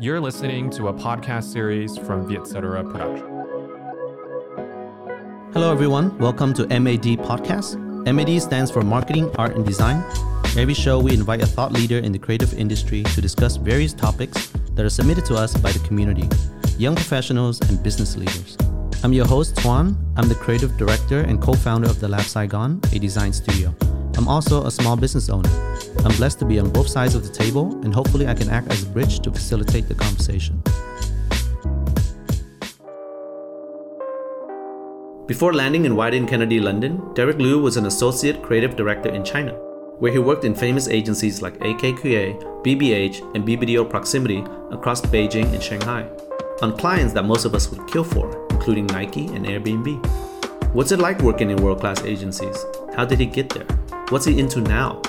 You're listening to a podcast series from Vietcetera Production. Hello, everyone. Welcome to MAD Podcast. MAD stands for Marketing, Art, and Design. Every show, we invite a thought leader in the creative industry to discuss various topics that are submitted to us by the community, young professionals, and business leaders. I'm your host, Xuan. I'm the creative director and co-founder of The Lab Saigon, a design studio. I'm also a small business owner. I'm blessed to be on both sides of the table, and hopefully I can act as a bridge to facilitate the conversation. Before landing in Wieden+Kennedy, London, Derek Liu was an associate creative director in China, where he worked in famous agencies like AKQA, BBH, and BBDO Proximity across Beijing and Shanghai, on clients that most of us would kill for, including Nike and Airbnb. What's it like working in world-class agencies? How did he get there? What's he into now?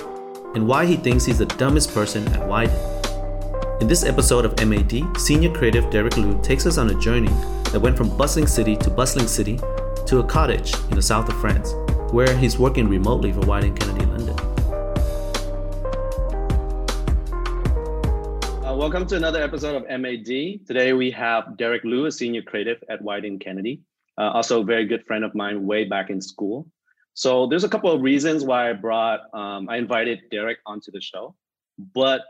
And why he thinks he's the dumbest person at Wieden. In this episode of MAD, senior creative Derek Liu takes us on a journey that went from bustling city to a cottage in the south of France, where he's working remotely for Wieden+Kennedy London. Welcome to another episode of MAD. Today we have Derek Liu, a senior creative at Wieden+Kennedy, also a very good friend of mine way back in school. So there's a couple of reasons why I invited Derek onto the show, but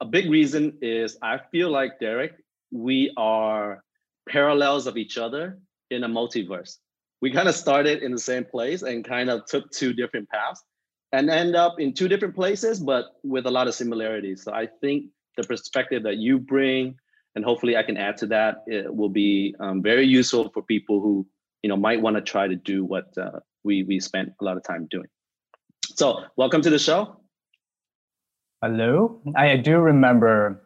a big reason is I feel like Derek, we are parallels of each other in a multiverse. We kind of started in the same place and kind of took two different paths and end up in two different places, but with a lot of similarities. So I think the perspective that you bring, and hopefully I can add to that, it will be very useful for people who might want to try to do what we spent a lot of time doing. So welcome to the show. Hello. I do remember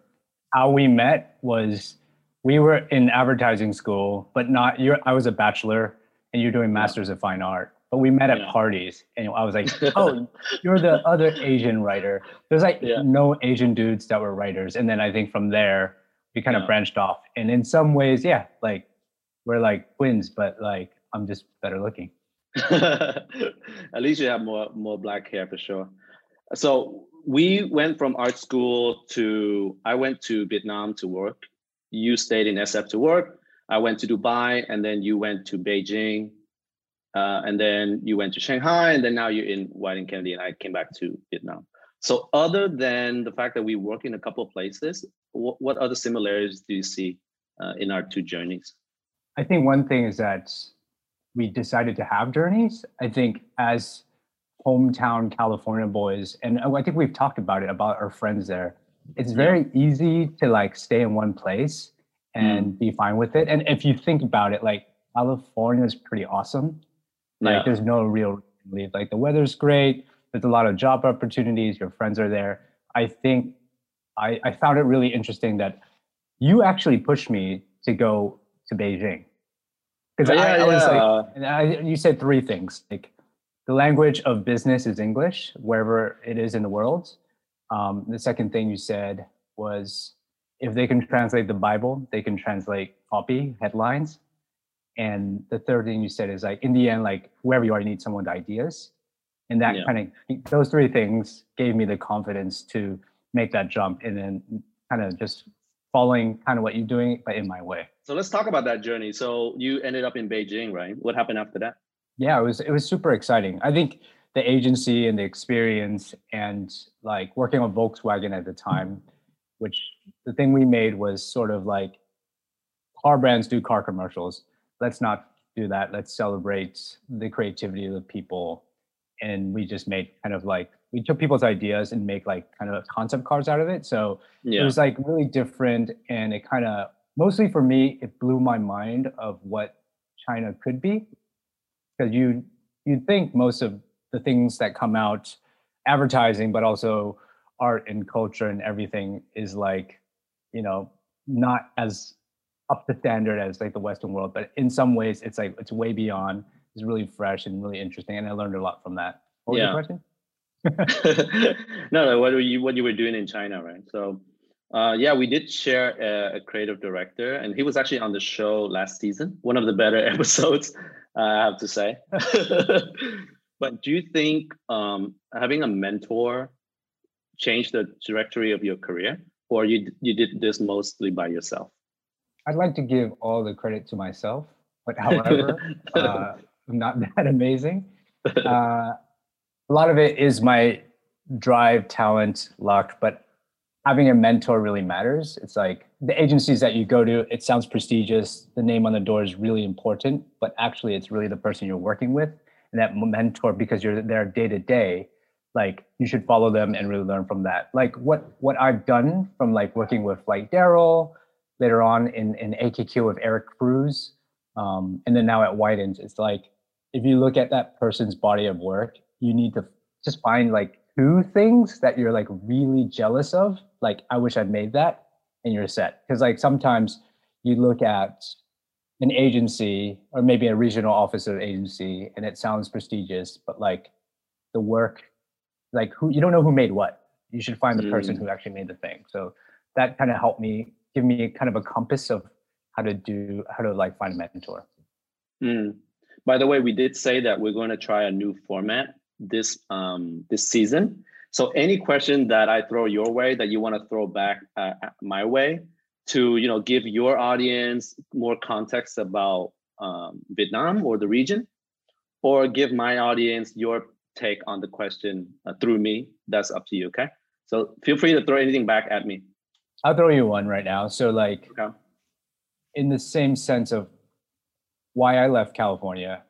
how we met was we were in advertising school, but not you. I was a bachelor and you're doing masters of fine art, but we met at parties and I was like, oh, you're the other Asian writer. There's like no Asian dudes that were writers. And then I think from there we kind of branched off, and in some ways, like we're like twins, but like I'm just better looking. At least you have more black hair for sure. So we went from art school to, I went to Vietnam to work. You stayed in SF to work. I went to Dubai, and then you went to Beijing, and then you went to Shanghai, and then now you're in Wieden+Kennedy, and I came back to Vietnam. So other than the fact that we work in a couple of places, what other similarities do you see in our two journeys? I think one thing is that we decided to have journeys. I think as hometown California boys, and I think we've talked about it, about our friends there, it's very easy to like stay in one place and be fine with it. And if you think about it, like California is pretty awesome. Like there's no real leave. Like the weather's great. There's a lot of job opportunities. Your friends are there. I think I found it really interesting that you actually pushed me to go to Beijing. Because I was like, you said three things. Like the language of business is English, wherever it is in the world. The second thing you said was, if they can translate the Bible, they can translate copy headlines. And the third thing you said is like, in the end, like wherever you are, you need someone with ideas. And that kind of, those three things gave me the confidence to make that jump, and then kind of just following kind of what you're doing, but in my way. So let's talk about that journey. So you ended up in Beijing, right? What happened after that? Yeah, it was super exciting. I think the agency and the experience, and like working on Volkswagen at the time, which the thing we made was sort of like, car brands do car commercials. Let's not do that. Let's celebrate the creativity of the people. And we just made kind of like, we took people's ideas and make like kind of concept cars out of it. So it was like really different. And it kind of, mostly for me, it blew my mind of what China could be. Because you'd think most of the things that come out, advertising, but also art and culture and everything is like, not as up to standard as like the Western world. But in some ways, it's like, it's way beyond. It's really fresh and really interesting. And I learned a lot from that. What was your question? No, what you were doing in China, right? So we did share a creative director, and he was actually on the show last season. One of the better episodes, I have to say. But do you think having a mentor changed the trajectory of your career? or you did this mostly by yourself? I'd like to give all the credit to myself, but however, I'm not that amazing. A lot of it is my drive, talent, luck, but having a mentor really matters. It's like the agencies that you go to, it sounds prestigious. The name on the door is really important, but actually it's really the person you're working with. And that mentor, because you're there day to day, like you should follow them and really learn from that. Like what I've done from like working with like Daryl, later on in AKQ with Eric Cruz, and then now at Wieden, it's like, if you look at that person's body of work, you need to just find like two things that you're like really jealous of. Like, I wish I made that, and you're set. Because like sometimes you look at an agency or maybe a regional office of agency and it sounds prestigious, but like the work, like who, you don't know who made what. You should find the person who actually made the thing. So that kind of helped me, give me kind of a compass of how to like find a mentor. By the way, we did say that we're going to try a new format this season. So any question that I throw your way that you want to throw back my way to, you know, give your audience more context about Vietnam or the region, or give my audience your take on the question through me, that's up to you, okay? So feel free to throw anything back at me. I'll throw you one right now. So like, okay. In the same sense of why I left California,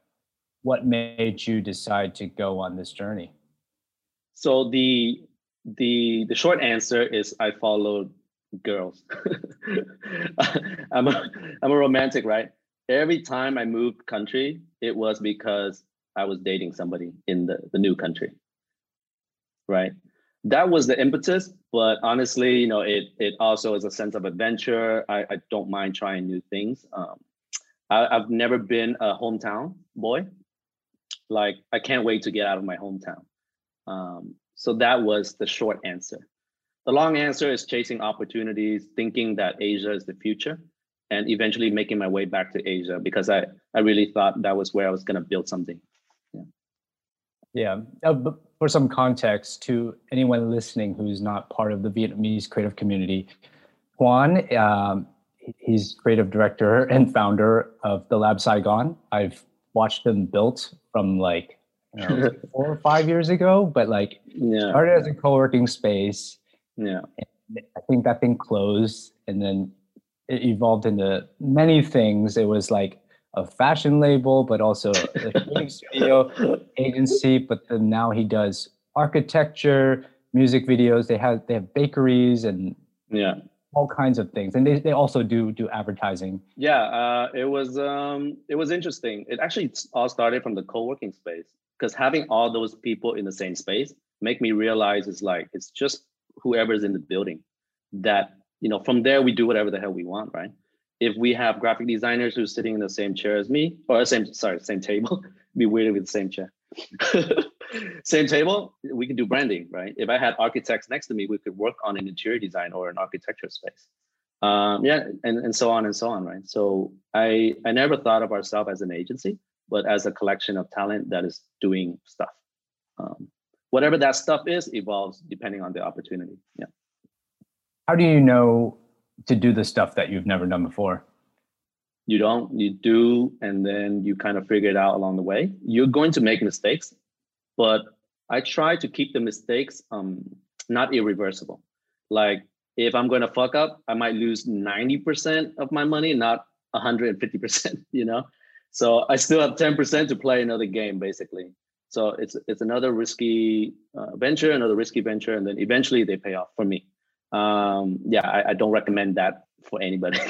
what made you decide to go on this journey? So the short answer is I followed girls. I'm a romantic, right? Every time I moved country, it was because I was dating somebody in the new country, right? That was the impetus, but honestly, you know, it also is a sense of adventure. I don't mind trying new things. I've never been a hometown boy. Like, I can't wait to get out of my hometown. So that was the short answer. The long answer is chasing opportunities, thinking that Asia is the future, and eventually making my way back to Asia because I really thought that was where I was going to build something. Yeah. But for some context to anyone listening who's not part of the Vietnamese creative community, Xuan, he's creative director and founder of The Lab Saigon. I've watched them built from like, you know, 4 or 5 years ago, but like started as a co-working space. Yeah. And I think that thing closed and then it evolved into many things. It was like a fashion label, but also a shooting studio agency. But then now he does architecture, music videos. They have bakeries and all kinds of things, and they also do advertising. It was interesting. It actually all started from the co-working space, because having all those people in the same space make me realize it's just whoever's in the building that, you know, from there we do whatever the hell we want, right? If we have graphic designers who's sitting in the same chair as me, or same table, be weird with the same chair. Same table, we could do branding, right? If I had architects next to me, we could work on an interior design or an architecture space. And so on, right? So I never thought of ourselves as an agency, but as a collection of talent that is doing stuff. Whatever that stuff is evolves depending on the opportunity. Yeah. How do you know to do the stuff that you've never done before? You don't, you do, and then you kind of figure it out along the way. You're going to make mistakes, but I try to keep the mistakes not irreversible. Like if I'm going to fuck up, I might lose 90% of my money, not 150%, you know? So I still have 10% to play another game, basically. So it's another risky venture, and then eventually they pay off for me. I don't recommend that for anybody,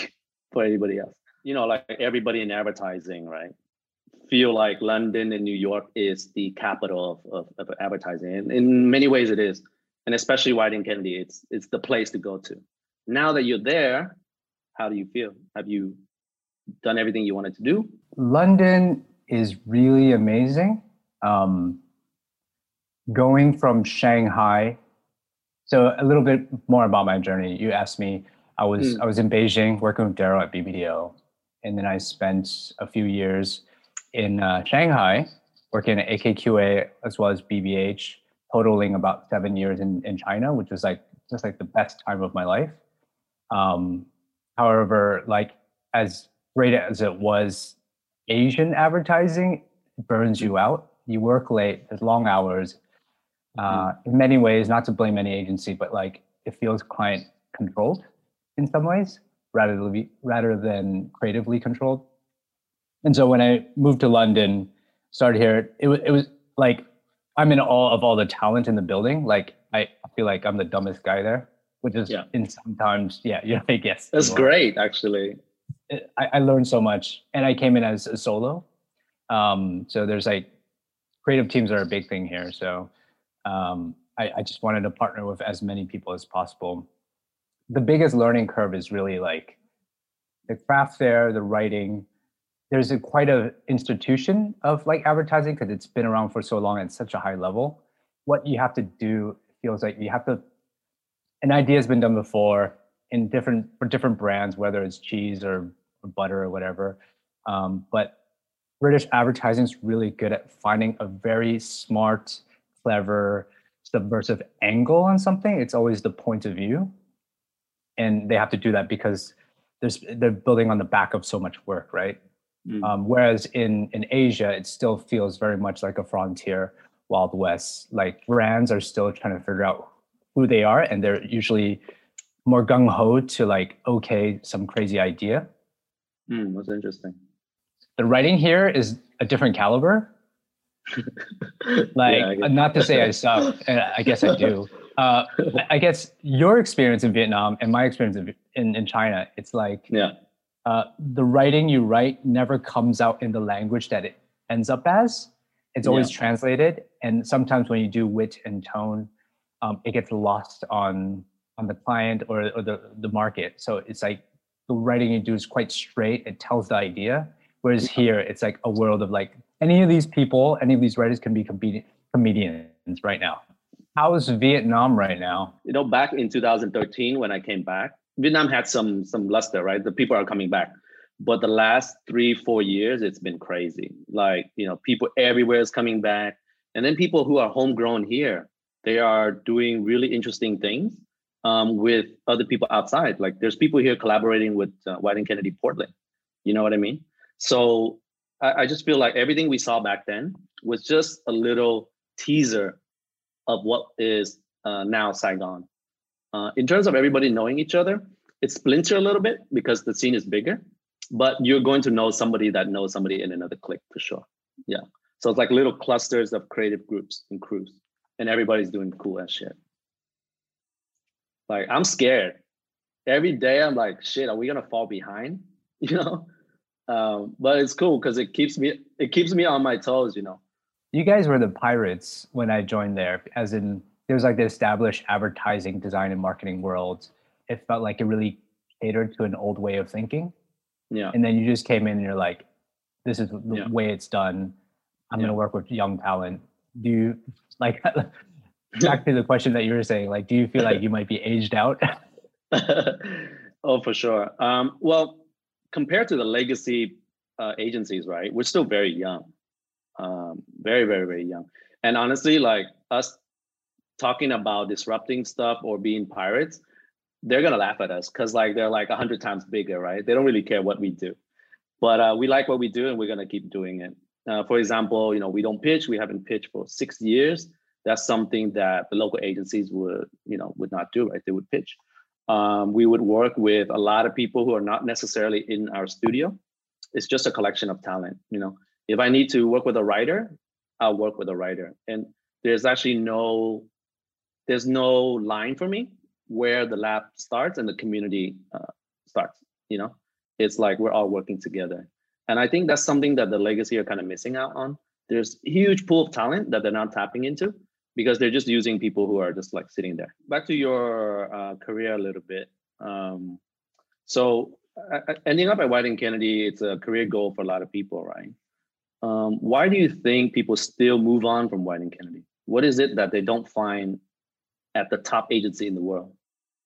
else. You know, like everybody in advertising, right? Feel like London and New York is the capital of advertising. And in many ways it is. And especially Wieden+Kennedy, it's the place to go to. Now that you're there, how do you feel? Have you done everything you wanted to do? London is really amazing. Going from Shanghai. So a little bit more about my journey. You asked me, I was in Beijing working with Daryl at BBDO. And then I spent a few years in Shanghai working at AKQA as well as BBH, totaling about 7 years in China, which was like just like the best time of my life. However, like as great as it was, Asian advertising burns you out. You work late, there's long hours. In many ways, not to blame any agency, but like it feels client controlled in some ways rather than creatively controlled. And so when I moved to London, started here, it was like, I'm in awe of all the talent in the building. Like, I feel like I'm the dumbest guy there, which is I guess. That's great, actually. I learned so much, and I came in as a solo. So there's like creative teams are a big thing here. So I just wanted to partner with as many people as possible. The biggest learning curve is really like the craft there, the writing. There's quite an institution of like advertising because it's been around for so long at such a high level. What you have to do feels like you have to, an idea has been done before in different brands, whether it's cheese or butter or whatever. But British advertising is really good at finding a very smart, clever, subversive angle on something. It's always the point of view. And they have to do that because they're building on the back of so much work, right? Whereas in Asia, it still feels very much like a frontier, Wild West. Like brands are still trying to figure out who they are, and they're usually more gung-ho to like, okay, some crazy idea. That's interesting. The writing here is a different caliber. Not to say I suck, and I guess I do. I guess your experience in Vietnam and my experience in China, it's like... yeah. The writing you write never comes out in the language that it ends up as. It's always translated. And sometimes when you do wit and tone, it gets lost on the client or the market. So it's like the writing you do is quite straight. It tells the idea. Whereas here, it's like a world of like, any of these people, any of these writers can be comedians right now. How is Vietnam right now? You know, back in 2013, when I came back, Vietnam had some luster, right? The people are coming back. But the last 3-4 years, it's been crazy. Like, you know, people everywhere is coming back. And then people who are homegrown here, they are doing really interesting things with other people outside. Like there's people here collaborating with Wieden+Kennedy Portland. You know what I mean? So I just feel like everything we saw back then was just a little teaser of what is now Saigon. In terms of everybody knowing each other, it's splintered a little bit because the scene is bigger, but you're going to know somebody that knows somebody in another clique for sure. Yeah. So it's like little clusters of creative groups and crews, and everybody's doing cool ass shit. Like, I'm scared. Every day I'm like, shit, are we going to fall behind? You know? But it's cool because it keeps me on my toes, you know? You guys were the pirates when I joined there, as in... there's like the established advertising, design, and marketing world. It felt like it really catered to an old way of thinking. Yeah. And then you just came in and you're like, this is the way it's done. I'm going to work with young talent. Do you, like, back to the question that you were saying, like, do you feel like you might be aged out? Oh, for sure. Well, compared to the legacy agencies, right? We're still very young. Very, very, very young. And honestly, like, us talking about disrupting stuff or being pirates, they're gonna laugh at us because like they're like 100 times bigger, right? They don't really care what we do, but we like what we do and we're gonna keep doing it. For example, you know, we don't pitch. We haven't pitched for 6 years. That's something that the local agencies would not do, right? They would pitch. We would work with a lot of people who are not necessarily in our studio. It's just a collection of talent. You know, if I need to work with a writer, I'll work with a writer, and there's actually no line for me where the lab starts and the community starts, you know? It's like we're all working together. And I think that's something that the legacy are kind of missing out on. There's a huge pool of talent that they're not tapping into because they're just using people who are just like sitting there. Back to your career a little bit. So ending up at Wieden+Kennedy, it's a career goal for a lot of people, right? Why do you think people still move on from Wieden+Kennedy? What is it that they don't find at the top agency in the world,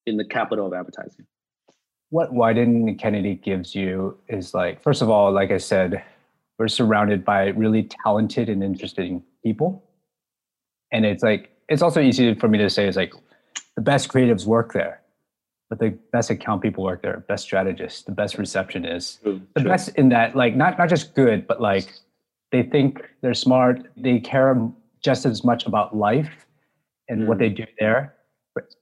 in the capital of advertising? What Wieden+Kennedy gives you is like, first of all, like I said, we're surrounded by really talented and interesting people. And it's like, it's also easy for me to say, it's like, The best creatives work there, but the best account people work there, best strategists, the best receptionists, the best in that, like, not just good, but like they think they're smart. They care just as much about life and what they do there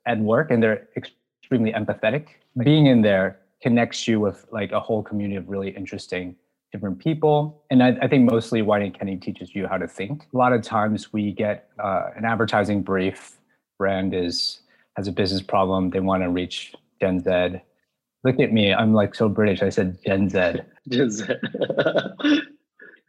at work. And they're extremely empathetic. Being in there connects you with like a whole community of really interesting different people. And I think mostly Wieden+Kennedy teaches you how to think. A lot of times we get an advertising brief. Brand has a business problem. They want to reach Gen Z. Look at me. I'm like so British. I said Gen Z. Gen Z.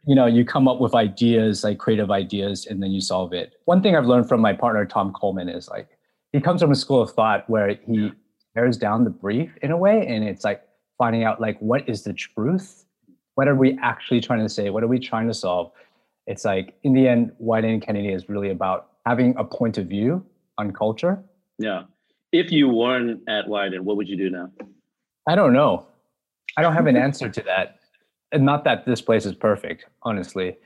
You know, you come up with ideas, like creative ideas, and then you solve it. One thing I've learned from my partner, Tom Coleman, is like, he comes from a school of thought where he tears down the brief in a way. And it's like finding out like, what is the truth? What are we actually trying to say? What are we trying to solve? It's like, in the end, Wieden+Kennedy is really about having a point of view on culture. Yeah. If you weren't at Wieden, what would you do now? I don't know. I don't have an answer to that. And not that this place is perfect, honestly.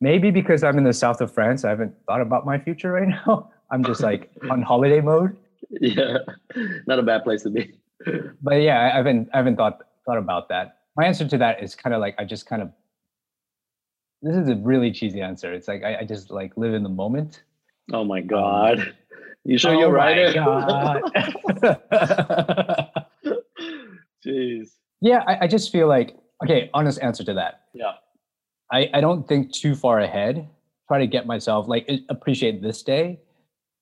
Maybe because I'm in the south of France, I haven't thought about my future right now. I'm just like on holiday mode. Yeah, not a bad place to be. But yeah, I haven't thought about that. My answer to that is kind of like, this is a really cheesy answer. It's like, I just like live in the moment. Oh my God. You sure you're right? Jeez. Yeah, I just feel like, okay, honest answer to that. Yeah. I don't think too far ahead. Try to get myself, like, appreciate this day,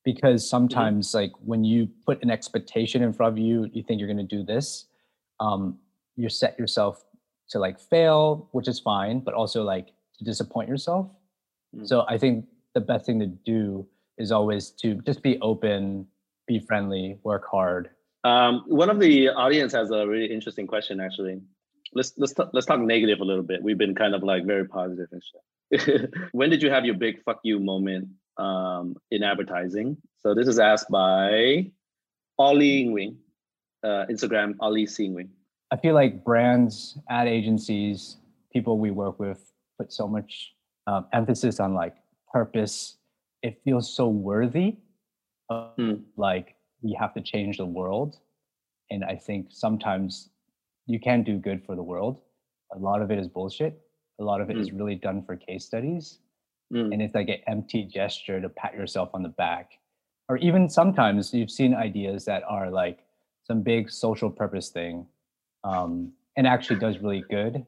because sometimes like when you put an expectation in front of you, you think you're going to do this, you set yourself to like fail, which is fine, but also like to disappoint yourself. So I think the best thing to do is always to just be open, be friendly, work hard. One of the audience has a really interesting question, actually. Let's talk negative a little bit. We've been kind of like very positive and shit. When did you have your big fuck you moment in advertising? So this is asked by Ali Nguyen, Instagram Ali Nguyen. I feel like brands, ad agencies, people we work with put so much emphasis on like purpose. It feels so worthy of like, we have to change the world. And I think sometimes you can do good for the world. A lot of it is bullshit. A lot of it is really done for case studies. And it's like an empty gesture to pat yourself on the back. Or even sometimes you've seen ideas that are like some big social purpose thing and actually does really good.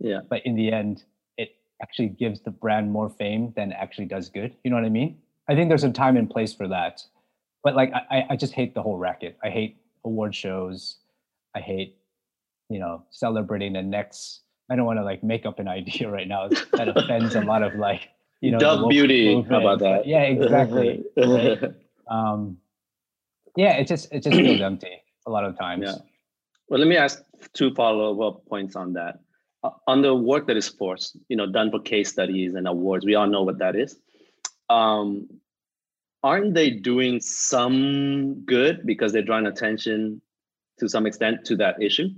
Yeah. But in the end, it actually gives the brand more fame than actually does good. You know what I mean? I think there's a time and place for that. But like, I just hate the whole racket. I hate award shows. I hate, you know, celebrating the next. I don't want to like make up an idea right now that offends a lot of like, you know, Dove Beauty. Movement. How about that? Yeah, exactly. Right? Yeah, it just feels empty a lot of times. Yeah. Well, let me ask two follow-up points on that. On the work that is forced, you know, done for case studies and awards, we all know what that is. Aren't they doing some good because they're drawing attention to some extent to that issue?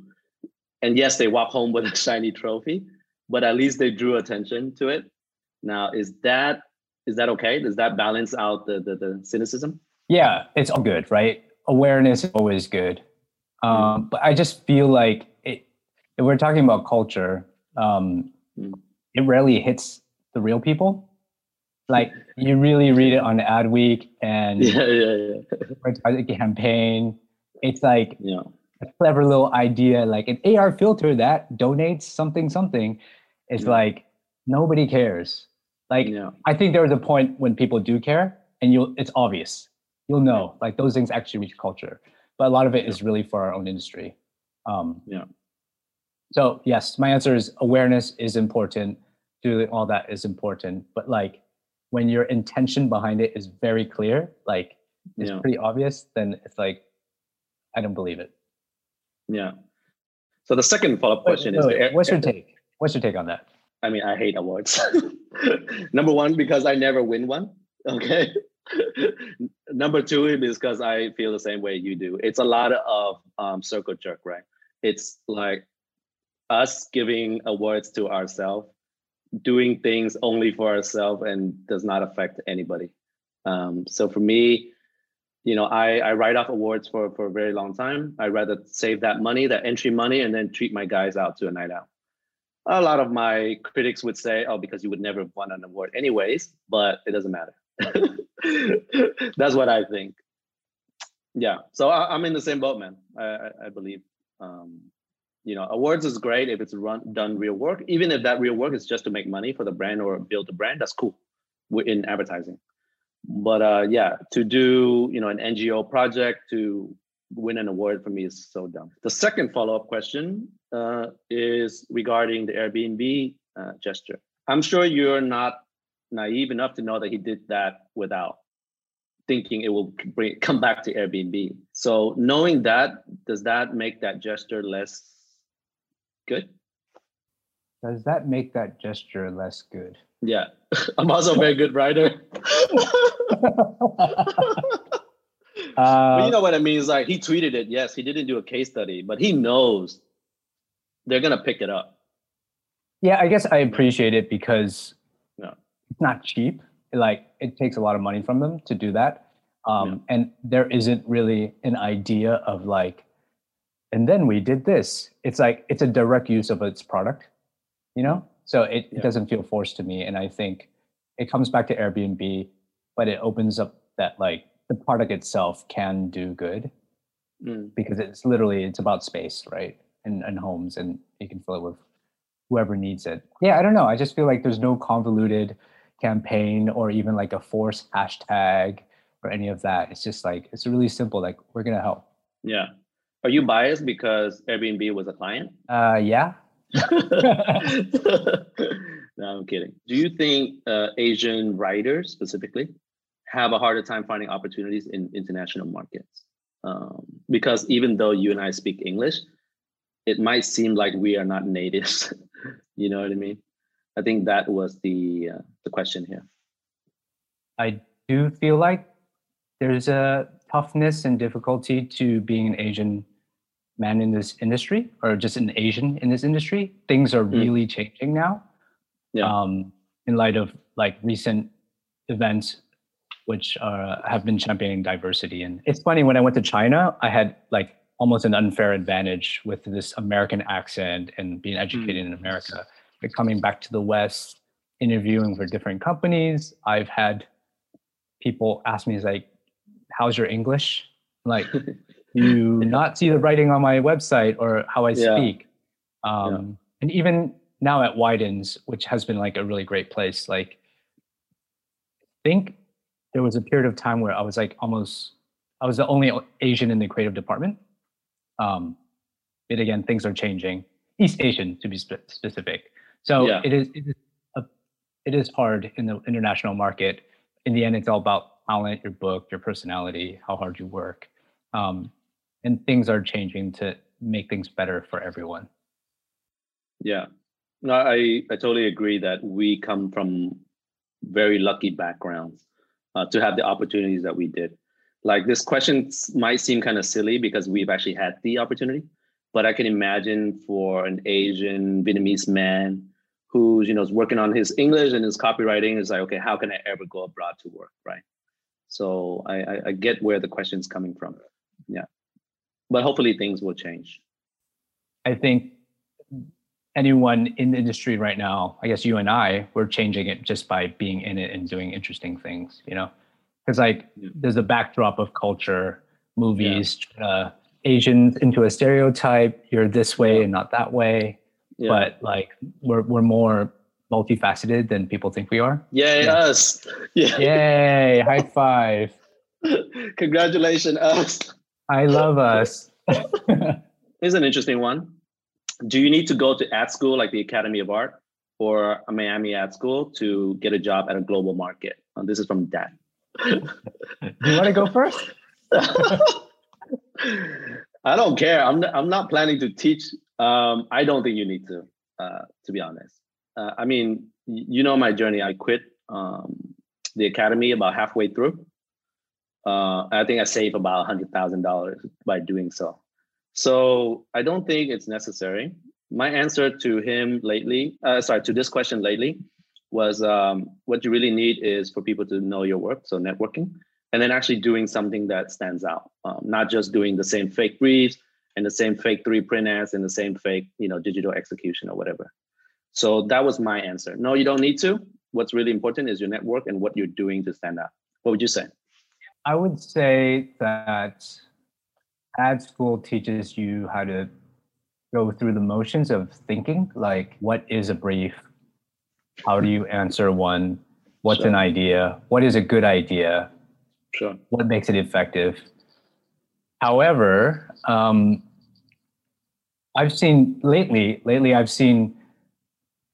And yes, they walk home with a shiny trophy, but at least they drew attention to it. Now, is that okay? Does that balance out the cynicism? Yeah, it's all good, right? Awareness is always good. But I just feel like if we're talking about culture, it rarely hits the real people. Like, you really read it on Adweek and advertising campaign. It's like a clever little idea, like an AR filter that donates something. It's like, nobody cares. Like, I think there was a point when people do care and it's obvious. You'll know, like those things actually reach culture. But a lot of it is really for our own industry. So yes, my answer is awareness is important. Doing all that is important. But like, when your intention behind it is very clear, like it's pretty obvious, then it's like, I don't believe it. Yeah. So the second follow-up question is... What's your take on that? I mean, I hate awards. Number one, because I never win one. Okay. Number two is because I feel the same way you do. It's a lot of circle jerk, right? It's like us giving awards to ourselves, doing things only for ourselves and does not affect anybody. So for me, you know, I write off awards for a very long time. I'd rather save that money, that entry money, and then treat my guys out to a night out. A lot of my critics would say, oh, because you would never have won an award anyways, but it doesn't matter. That's what I think. Yeah, so I'm in the same boat, man. I believe, you know, awards is great if it's done real work. Even if that real work is just to make money for the brand or build a brand, that's cool in advertising. But yeah, to do, you know, an NGO project to win an award for me is so dumb. The second follow-up question is regarding the Airbnb gesture. I'm sure you're not naive enough to know that he did that without thinking it will come back to Airbnb. So knowing that, does that make that gesture less good? Does that make that gesture less good? Yeah, I'm also a very good writer. But you know what I mean? It's like he tweeted it. Yes, he didn't do a case study, but he knows they're going to pick it up. Yeah, I guess I appreciate it because it's not cheap. Like, it takes a lot of money from them to do that. And there isn't really an idea of like, and then we did this. It's like, it's a direct use of its product, you know? So it doesn't feel forced to me. And I think it comes back to Airbnb, but it opens up that like the product itself can do good because it's literally, it's about space, right? And homes, and you can fill it with whoever needs it. Yeah, I don't know. I just feel like there's no convoluted campaign or even like a forced hashtag or any of that. It's just like, it's really simple. Like, we're going to help. Yeah. Are you biased because Airbnb was a client? Yeah. No, I'm kidding. Do you think Asian writers specifically have a harder time finding opportunities in international markets? Because even though you and I speak English, it might seem like we are not natives. You know what I mean? I think that was the question here. I do feel like there's a toughness and difficulty to being an Asian man in this industry, or just an Asian in this industry. Things are really changing now. Yeah. In light of like recent events, which have been championing diversity. And it's funny, when I went to China, I had like almost an unfair advantage with this American accent and being educated in America. But coming back to the West, interviewing for different companies, I've had people ask me, like, how's your English? Like, you not see the writing on my website or how I speak. And even now at Wieden+Kennedy, which has been like a really great place, like, I think there was a period of time where I was like I was the only Asian in the creative department. But again, things are changing. East Asian, to be specific. So it is hard in the international market. In the end, it's all about talent, your book, your personality, how hard you work. And things are changing to make things better for everyone. Yeah, no, I totally agree that we come from very lucky backgrounds to have the opportunities that we did. Like, this question might seem kind of silly because we've actually had the opportunity, but I can imagine for an Asian Vietnamese man who's, you know, is working on his English and his copywriting, is like, okay, how can I ever go abroad to work, right? So I get where the question's coming from. Yeah, but hopefully things will change. I think anyone in the industry right now, I guess you and I, we're changing it just by being in it and doing interesting things, you know? Because like there's a backdrop of culture, movies, Asians into a stereotype, you're this way and not that way. Yeah. But like we're more multifaceted than people think we are. Yay, us. Yeah. Yay, high five. Congratulations, us. I love us. Here's an interesting one. Do you need to go to ad school like the Academy of Art or a Miami ad school to get a job at a global market? This is from Dad. Do you want to go first? I don't care. I'm not planning to teach. I don't think you need to be honest. I mean, you know my journey. I quit the academy about halfway through. I think I saved about $100,000 by doing so. So I don't think it's necessary. My answer to him lately, to this question lately, was what you really need is for people to know your work. So networking. and then actually doing something that stands out, not just doing the same fake briefs and the same fake 3-print ads and the same fake, digital execution or whatever. So that was my answer. No, you don't need to. What's really important is your network and what you're doing to stand out. What would you say? I would say that ad school teaches you how to go through the motions of thinking, like what is a brief? How do you answer one? What's an idea? What is a good idea? Sure. What makes it effective? However, I've seen lately I've seen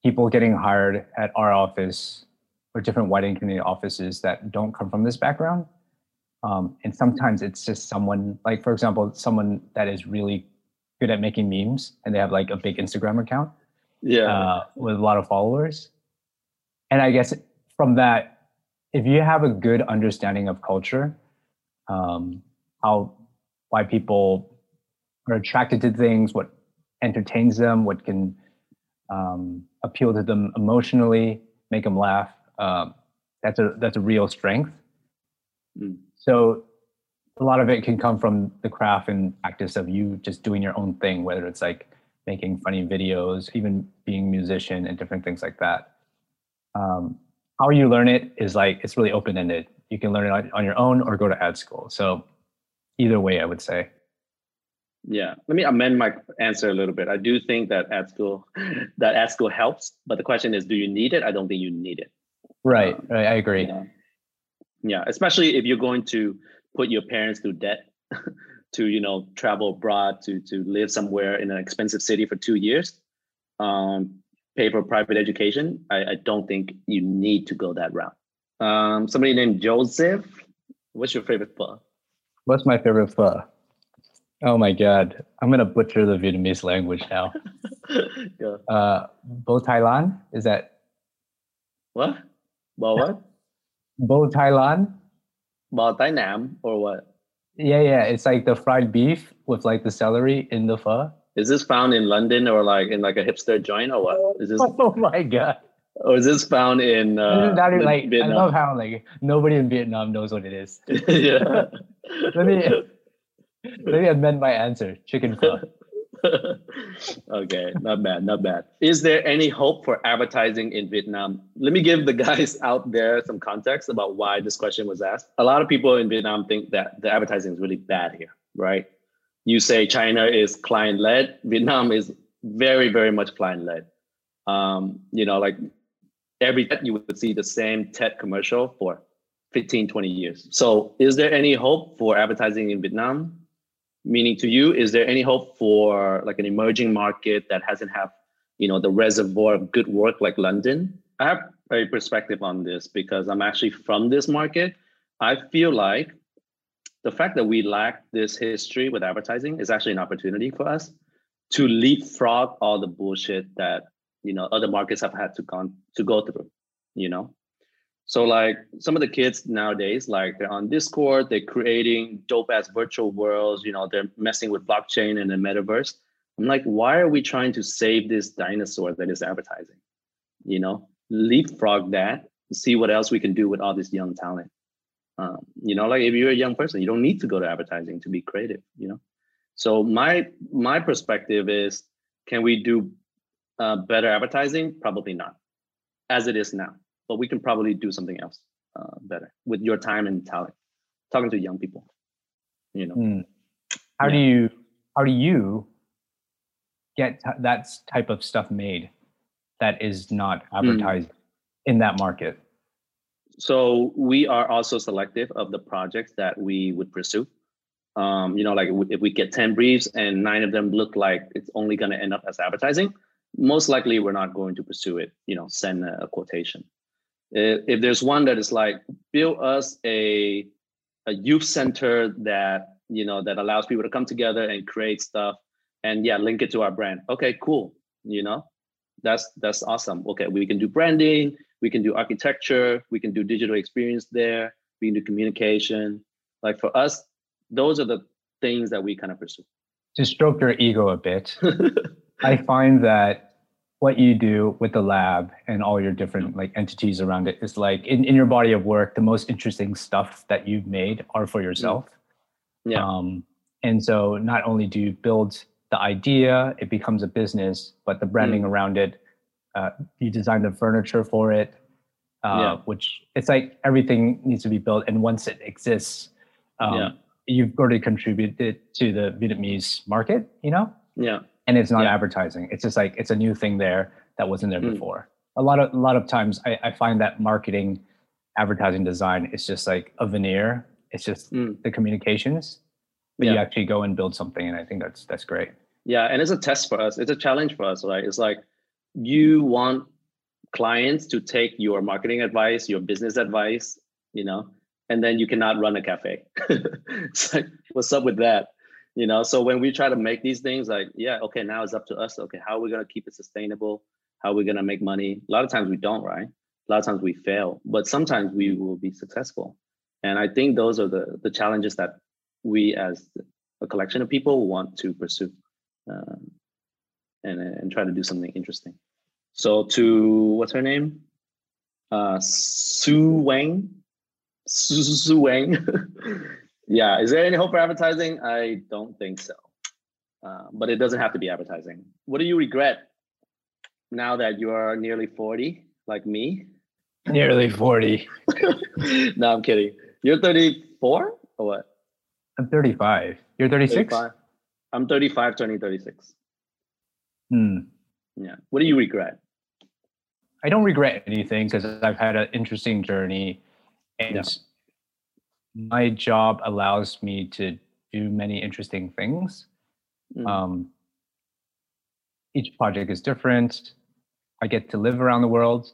people getting hired at our office or different White and community offices that don't come from this background. And sometimes it's just someone, like, for example, someone that is really good at making memes and they have like a big Instagram account with a lot of followers. And I guess from that, if you have a good understanding of culture, why people are attracted to things, what entertains them, what can appeal to them emotionally, make them laugh, that's a real strength. Mm. So a lot of it can come from the craft and practice of you just doing your own thing, whether it's like making funny videos, even being a musician and different things like that. How you learn it is like, it's really open-ended. You can learn it on your own or go to ad school. So either way, I would say. Yeah, let me amend my answer a little bit. I do think that ad school helps, but the question is, do you need it? I don't think you need it. Right, I agree. Yeah, especially if you're going to put your parents through debt to, travel abroad, to live somewhere in an expensive city for 2 years, pay for private education. I don't think you need to go that route. Somebody named Joseph, what's your favorite pho? What's my favorite pho? Oh my God, I'm going to butcher the Vietnamese language now. Yeah. Bo Thái Lan, is that? What? Bo what? Bo Thái Lan? Bo Thái Nam or what? Yeah. It's like the fried beef with like the celery in the pho. Is this found in London or like in like a hipster joint or what? Is this? Oh my God. Or is this found in Vietnam? I love how like nobody in Vietnam knows what it is. Yeah. Let me amend my answer. Chicken pho. Okay, not bad. Is there any hope for advertising in Vietnam? Let me give the guys out there some context about why this question was asked. A lot of people in Vietnam think that the advertising is really bad here, right? You say China is client-led. Vietnam is very, very much client-led. Like every TED you would see the same TED commercial for 15, 20 years. So is there any hope for advertising in Vietnam? Meaning to you, is there any hope for like an emerging market that hasn't have, the reservoir of good work like London? I have a perspective on this because I'm actually from this market. I feel like the fact that we lack this history with advertising is actually an opportunity for us to leapfrog all the bullshit that, other markets have had to go through, So like some of the kids nowadays, like they're on Discord, they're creating dope ass virtual worlds, they're messing with blockchain and the metaverse. I'm like, why are we trying to save this dinosaur that is advertising? Leapfrog that, see what else we can do with all this young talent. Like if you're a young person, you don't need to go to advertising to be creative, So my perspective is, can we do better advertising? Probably not, as it is now. But we can probably do something else better with your time and talent. Talking to young people, How do you get that type of stuff made that is not advertised in that market? So we are also selective of the projects that we would pursue. Like if we get 10 briefs and 9 of them look like it's only going to end up as advertising, most likely we're not going to pursue it. Send a quotation. If there's one that is like, build us a youth center that, that allows people to come together and create stuff and link it to our brand. Okay, cool. That's awesome. Okay, we can do branding, we can do architecture, we can do digital experience there, we can do communication. Like for us, those are the things that we kind of pursue. To stroke your ego a bit, I find that what you do with the lab and all your different like entities around it is like in your body of work, the most interesting stuff that you've made are for yourself. Yeah. And so not only do you build the idea, it becomes a business, but the branding around it, you design the furniture for it, which it's like everything needs to be built. And once it exists, you've already contributed to the Vietnamese market, you know? Yeah. And it's not advertising. It's just like, it's a new thing there that wasn't there before. A lot of times I find that marketing, advertising, design, it's just like a veneer. It's just the communications, but you actually go and build something. And I think that's great. Yeah. And it's a test for us. It's a challenge for us, right? It's like, you want clients to take your marketing advice, your business advice, you know, and then you cannot run a cafe. It's like, what's up with that? You know, so when we try to make these things like, okay, now it's up to us. Okay, how are we going to keep it sustainable? How are we going to make money? A lot of times we don't, right? A lot of times we fail, but sometimes we will be successful. And I think those are the challenges that we as a collection of people want to pursue and try to do something interesting. So to, what's her name? Su Wang. Su Wang. Yeah. Is there any hope for advertising? I don't think so. But it doesn't have to be advertising. What do you regret now that you are nearly 40, like me? Nearly 40. No, I'm kidding. You're 34 or what? I'm 35. You're 36? 35. I'm 35, turning 36. Yeah. What do you regret? I don't regret anything because I've had an interesting journey. And my job allows me to do many interesting things. Each project is different. I get to live around the world.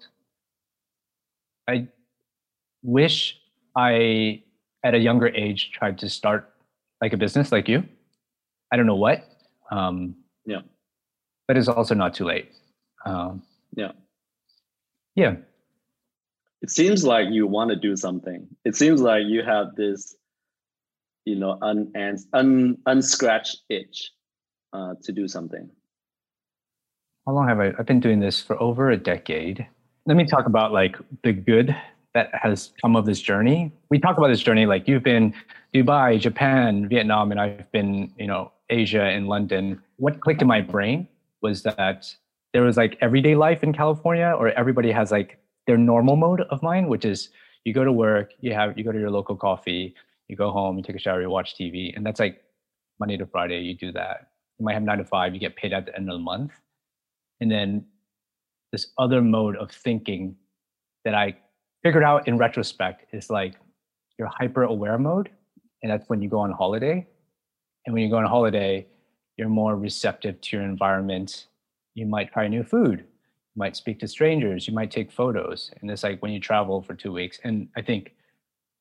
I wish I, at a younger age, tried to start like a business like you. I don't know what. But it's also not too late. It seems like you want to do something. It seems like you have this, you know, unscratched itch to do something. How long have I've been doing this for over a decade. Let me talk about like the good that has come of this journey. We talk about this journey, like you've been Dubai, Japan, Vietnam, and I've been, you know, Asia and London. What clicked in my brain was that there was like everyday life in California, or everybody has like their normal mode of mine, which is you go to work, you go to your local coffee, you go home, you take a shower, you watch TV. And that's like Monday to Friday, you do that. You might have 9 to 5, you get paid at the end of the month. And then this other mode of thinking that I figured out in retrospect is like your hyper aware mode. And that's when you go on holiday. And when you go on holiday, you're more receptive to your environment. You might try new food. You might speak to strangers, you might take photos. And it's like when you travel for 2 weeks. And I think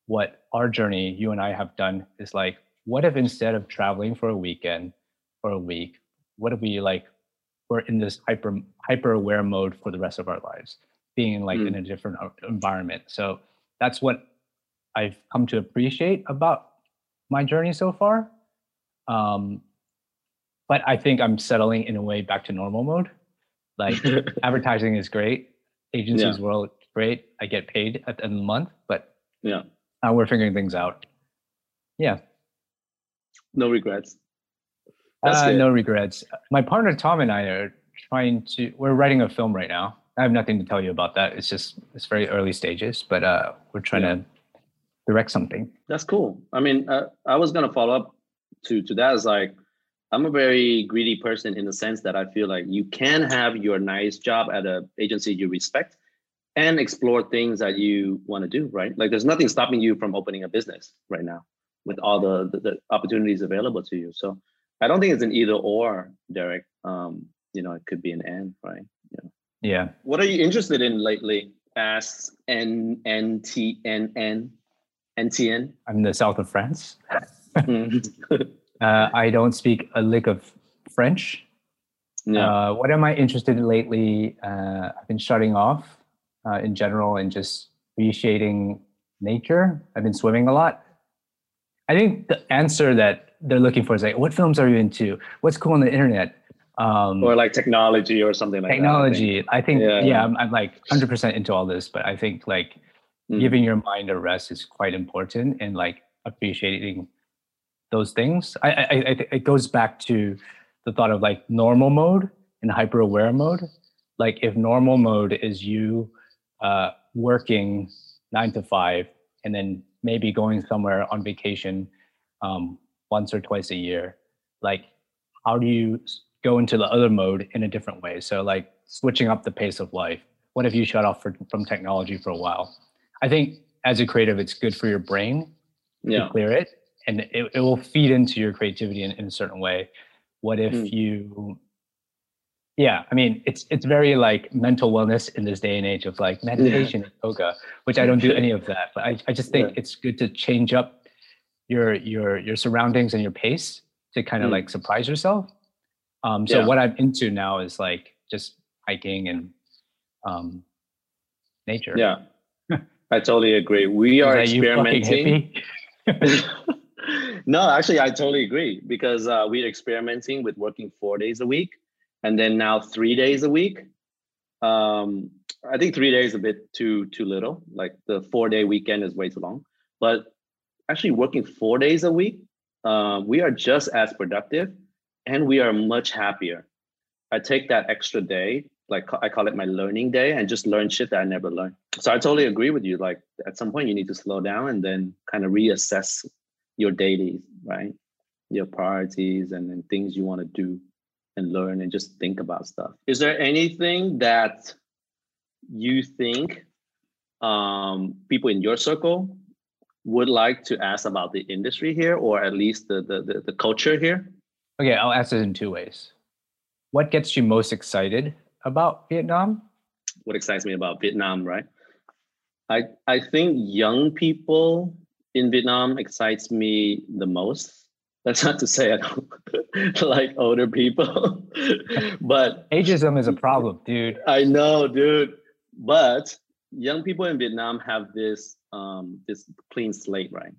what our journey, you and I have done is like, what if instead of traveling for a weekend or a week, what if we like, we're in this hyper aware mode for the rest of our lives, being like in a different environment. So that's what I've come to appreciate about my journey so far. But I think I'm settling in a way back to normal mode. Like advertising is great. Agencies world is great. I get paid at the end of the month, but we're figuring things out. Yeah. No regrets. No regrets. My partner, Tom, and I are we're writing a film right now. I have nothing to tell you about that. It's very early stages, but we're trying to direct something. That's cool. I mean, I was going to follow up to that is like, I'm a very greedy person in the sense that I feel like you can have your nice job at an agency you respect and explore things that you want to do, right? Like there's nothing stopping you from opening a business right now with all the opportunities available to you. So I don't think it's an either or, Derek. You know, it could be an and, right? Yeah. What are you interested in lately? Asks NTN. I'm in the south of France. I don't speak a lick of French. What am I interested in lately? I've been shutting off in general and just appreciating nature. I've been swimming a lot. I think the answer that they're looking for is like, what films are you into? What's cool on the internet? Or like technology or something like technology. That. Technology. I think, yeah, I'm like 100% into all this, but I think like giving your mind a rest is quite important, and like appreciating those things. It goes back to the thought of like normal mode and hyper aware mode. Like if normal mode is you working 9 to 5 and then maybe going somewhere on vacation once or twice a year, like how do you go into the other mode in a different way? So like switching up the pace of life. What if you shut off from technology for a while? I think as a creative, it's good for your brain to clear it, and it will feed into your creativity in a certain way. What if you, I mean, it's very like mental wellness in this day and age of like meditation and yoga, which I don't do any of that. But I just think it's good to change up your surroundings and your pace to kind of like surprise yourself. So what I'm into now is like just hiking and nature. Yeah, I totally agree. We are experimenting. No, actually, I totally agree, because we're experimenting with working 4 days a week and then now 3 days a week. I think 3 days is a bit too little. Like the 4-day weekend is way too long. But actually working 4 days a week, we are just as productive and we are much happier. I take that extra day, like I call it my learning day, and just learn shit that I never learned. So I totally agree with you. Like at some point you need to slow down and then kind of reassess your dailies, right? Your priorities and then things you want to do and learn and just think about stuff. Is there anything that you think people in your circle would like to ask about the industry here, or at least the culture here? Okay, I'll ask it in two ways. What gets you most excited about Vietnam? What excites me about Vietnam, right? I think young people in Vietnam excites me the most. That's not to say I don't like older people, but ageism is a problem, dude. I know, dude. But young people in Vietnam have this this clean slate, right?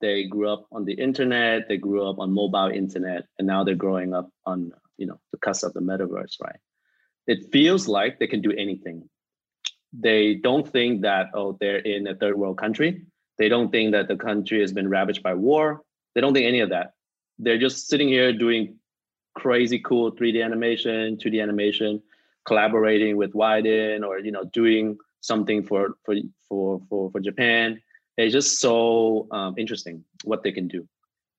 They grew up on the internet, they grew up on mobile internet, and now they're growing up on, you know, the cusp of the metaverse, right? It feels like they can do anything. They don't think that, oh, they're in a third world country. They don't think that the country has been ravaged by war. They don't think any of that. They're just sitting here doing crazy cool 3D animation, 2D animation, collaborating with Wieden, or, you know, doing something for Japan. It's just so interesting what they can do.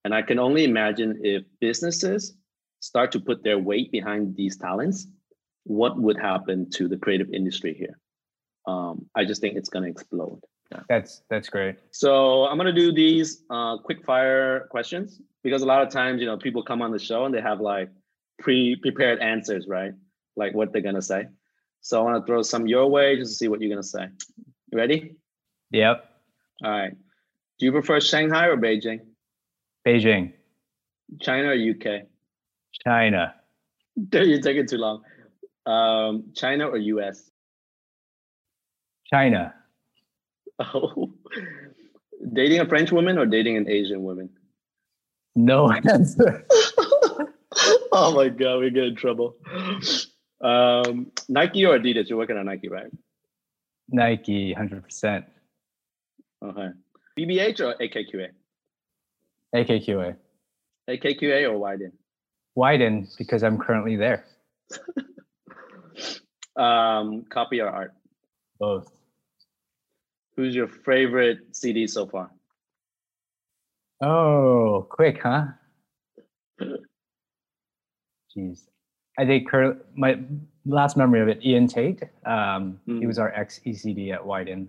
And I can only imagine if businesses start to put their weight behind these talents, what would happen to the creative industry here? I just think it's going to explode. Yeah. That's great. So I'm going to do these quick fire questions, because a lot of times, you know, people come on the show and they have like prepared answers, right? Like what they're going to say. So I want to throw some your way just to see what you're going to say. You ready? Yep. All right. Do you prefer Shanghai or Beijing? Beijing. China or UK? China. You're taking too long. China or US? China. Oh. Dating a French woman or dating an Asian woman? No answer. Oh my God, we get in trouble. Nike or Adidas? You're working on Nike, right? Nike, 100%. Okay. BBH or AKQA? AKQA. AKQA or Wieden? Wieden, because I'm currently there. Copy or art? Both. Who's your favorite CD so far? Oh, quick, huh? Jeez. I think my last memory of it, Ian Tate. He was our ex-ECD at Wieden.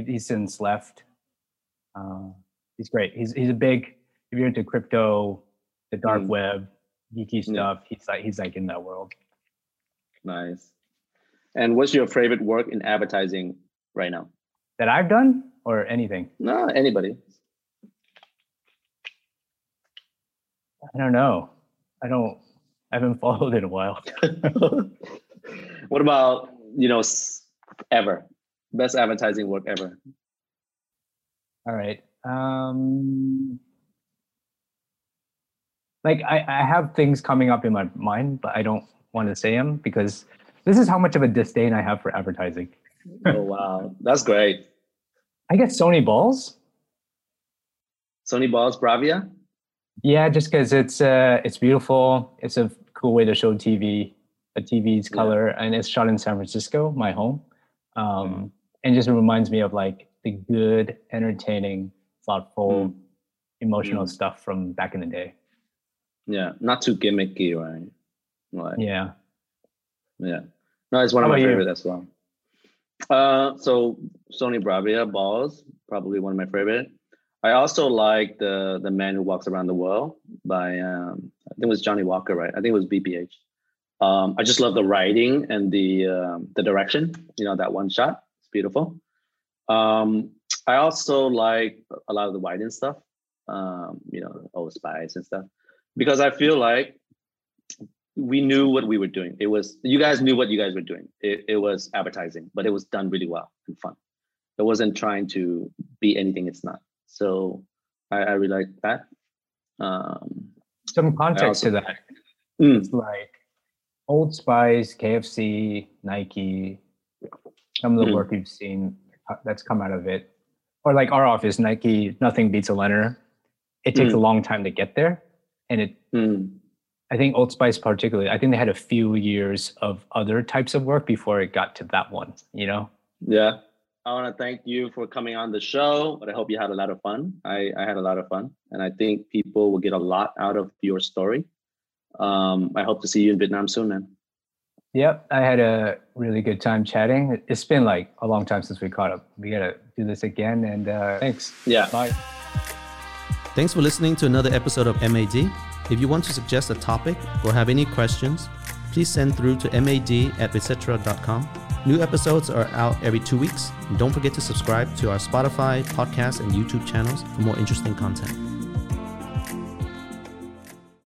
He's since left. He's great. He's a big, if you're into crypto, the dark web, geeky stuff, he's like in that world. Nice. And what's your favorite work in advertising right now? That I've done or anything? No, anybody. I don't know. I haven't followed in a while. What about, you know, ever? Best advertising work ever. All right. like I have things coming up in my mind, but I don't want to say them because this is how much of a disdain I have for advertising. Oh, wow. That's great. I guess Sony Balls. Sony Balls, Bravia? Yeah, just because it's beautiful. It's a cool way to show TV, a TV's color, and it's shot in San Francisco, my home. And just reminds me of like the good, entertaining, thoughtful, emotional stuff from back in the day. Yeah, not too gimmicky, right? Like, yeah. No, it's one of my favorite as well. So Sony Bravia Balls, probably one of my favorite. I also like the Man Who Walks Around the World by I think it was Johnny Walker, right? I think it was BBH. I just love the writing and the direction. You know, that one shot, it's beautiful. I also like a lot of the Wieden stuff. You know, Old Spice and stuff, because I feel like we knew what we were doing. It was, you guys knew what you guys were doing. It was advertising, but it was done really well and fun. It wasn't trying to be anything it's not. So I really like that. Some context also, to that. It's like Old Spice, KFC, Nike, some of the work you've seen that's come out of it. Or like our office, Nike, nothing beats a letter. It takes a long time to get there. And it, I think Old Spice particularly, I think they had a few years of other types of work before it got to that one, you know? Yeah. I want to thank you for coming on the show, but I hope you had a lot of fun. I had a lot of fun, and I think people will get a lot out of your story. I hope to see you in Vietnam soon, man. Yep, I had a really good time chatting. It's been like a long time since we caught up. We got to do this again, and thanks. Yeah. Bye. Thanks for listening to another episode of MAD. If you want to suggest a topic or have any questions, please send through to mad@vietcetera.com. New episodes are out every 2 weeks. And don't forget to subscribe to our Spotify, podcast, and YouTube channels for more interesting content.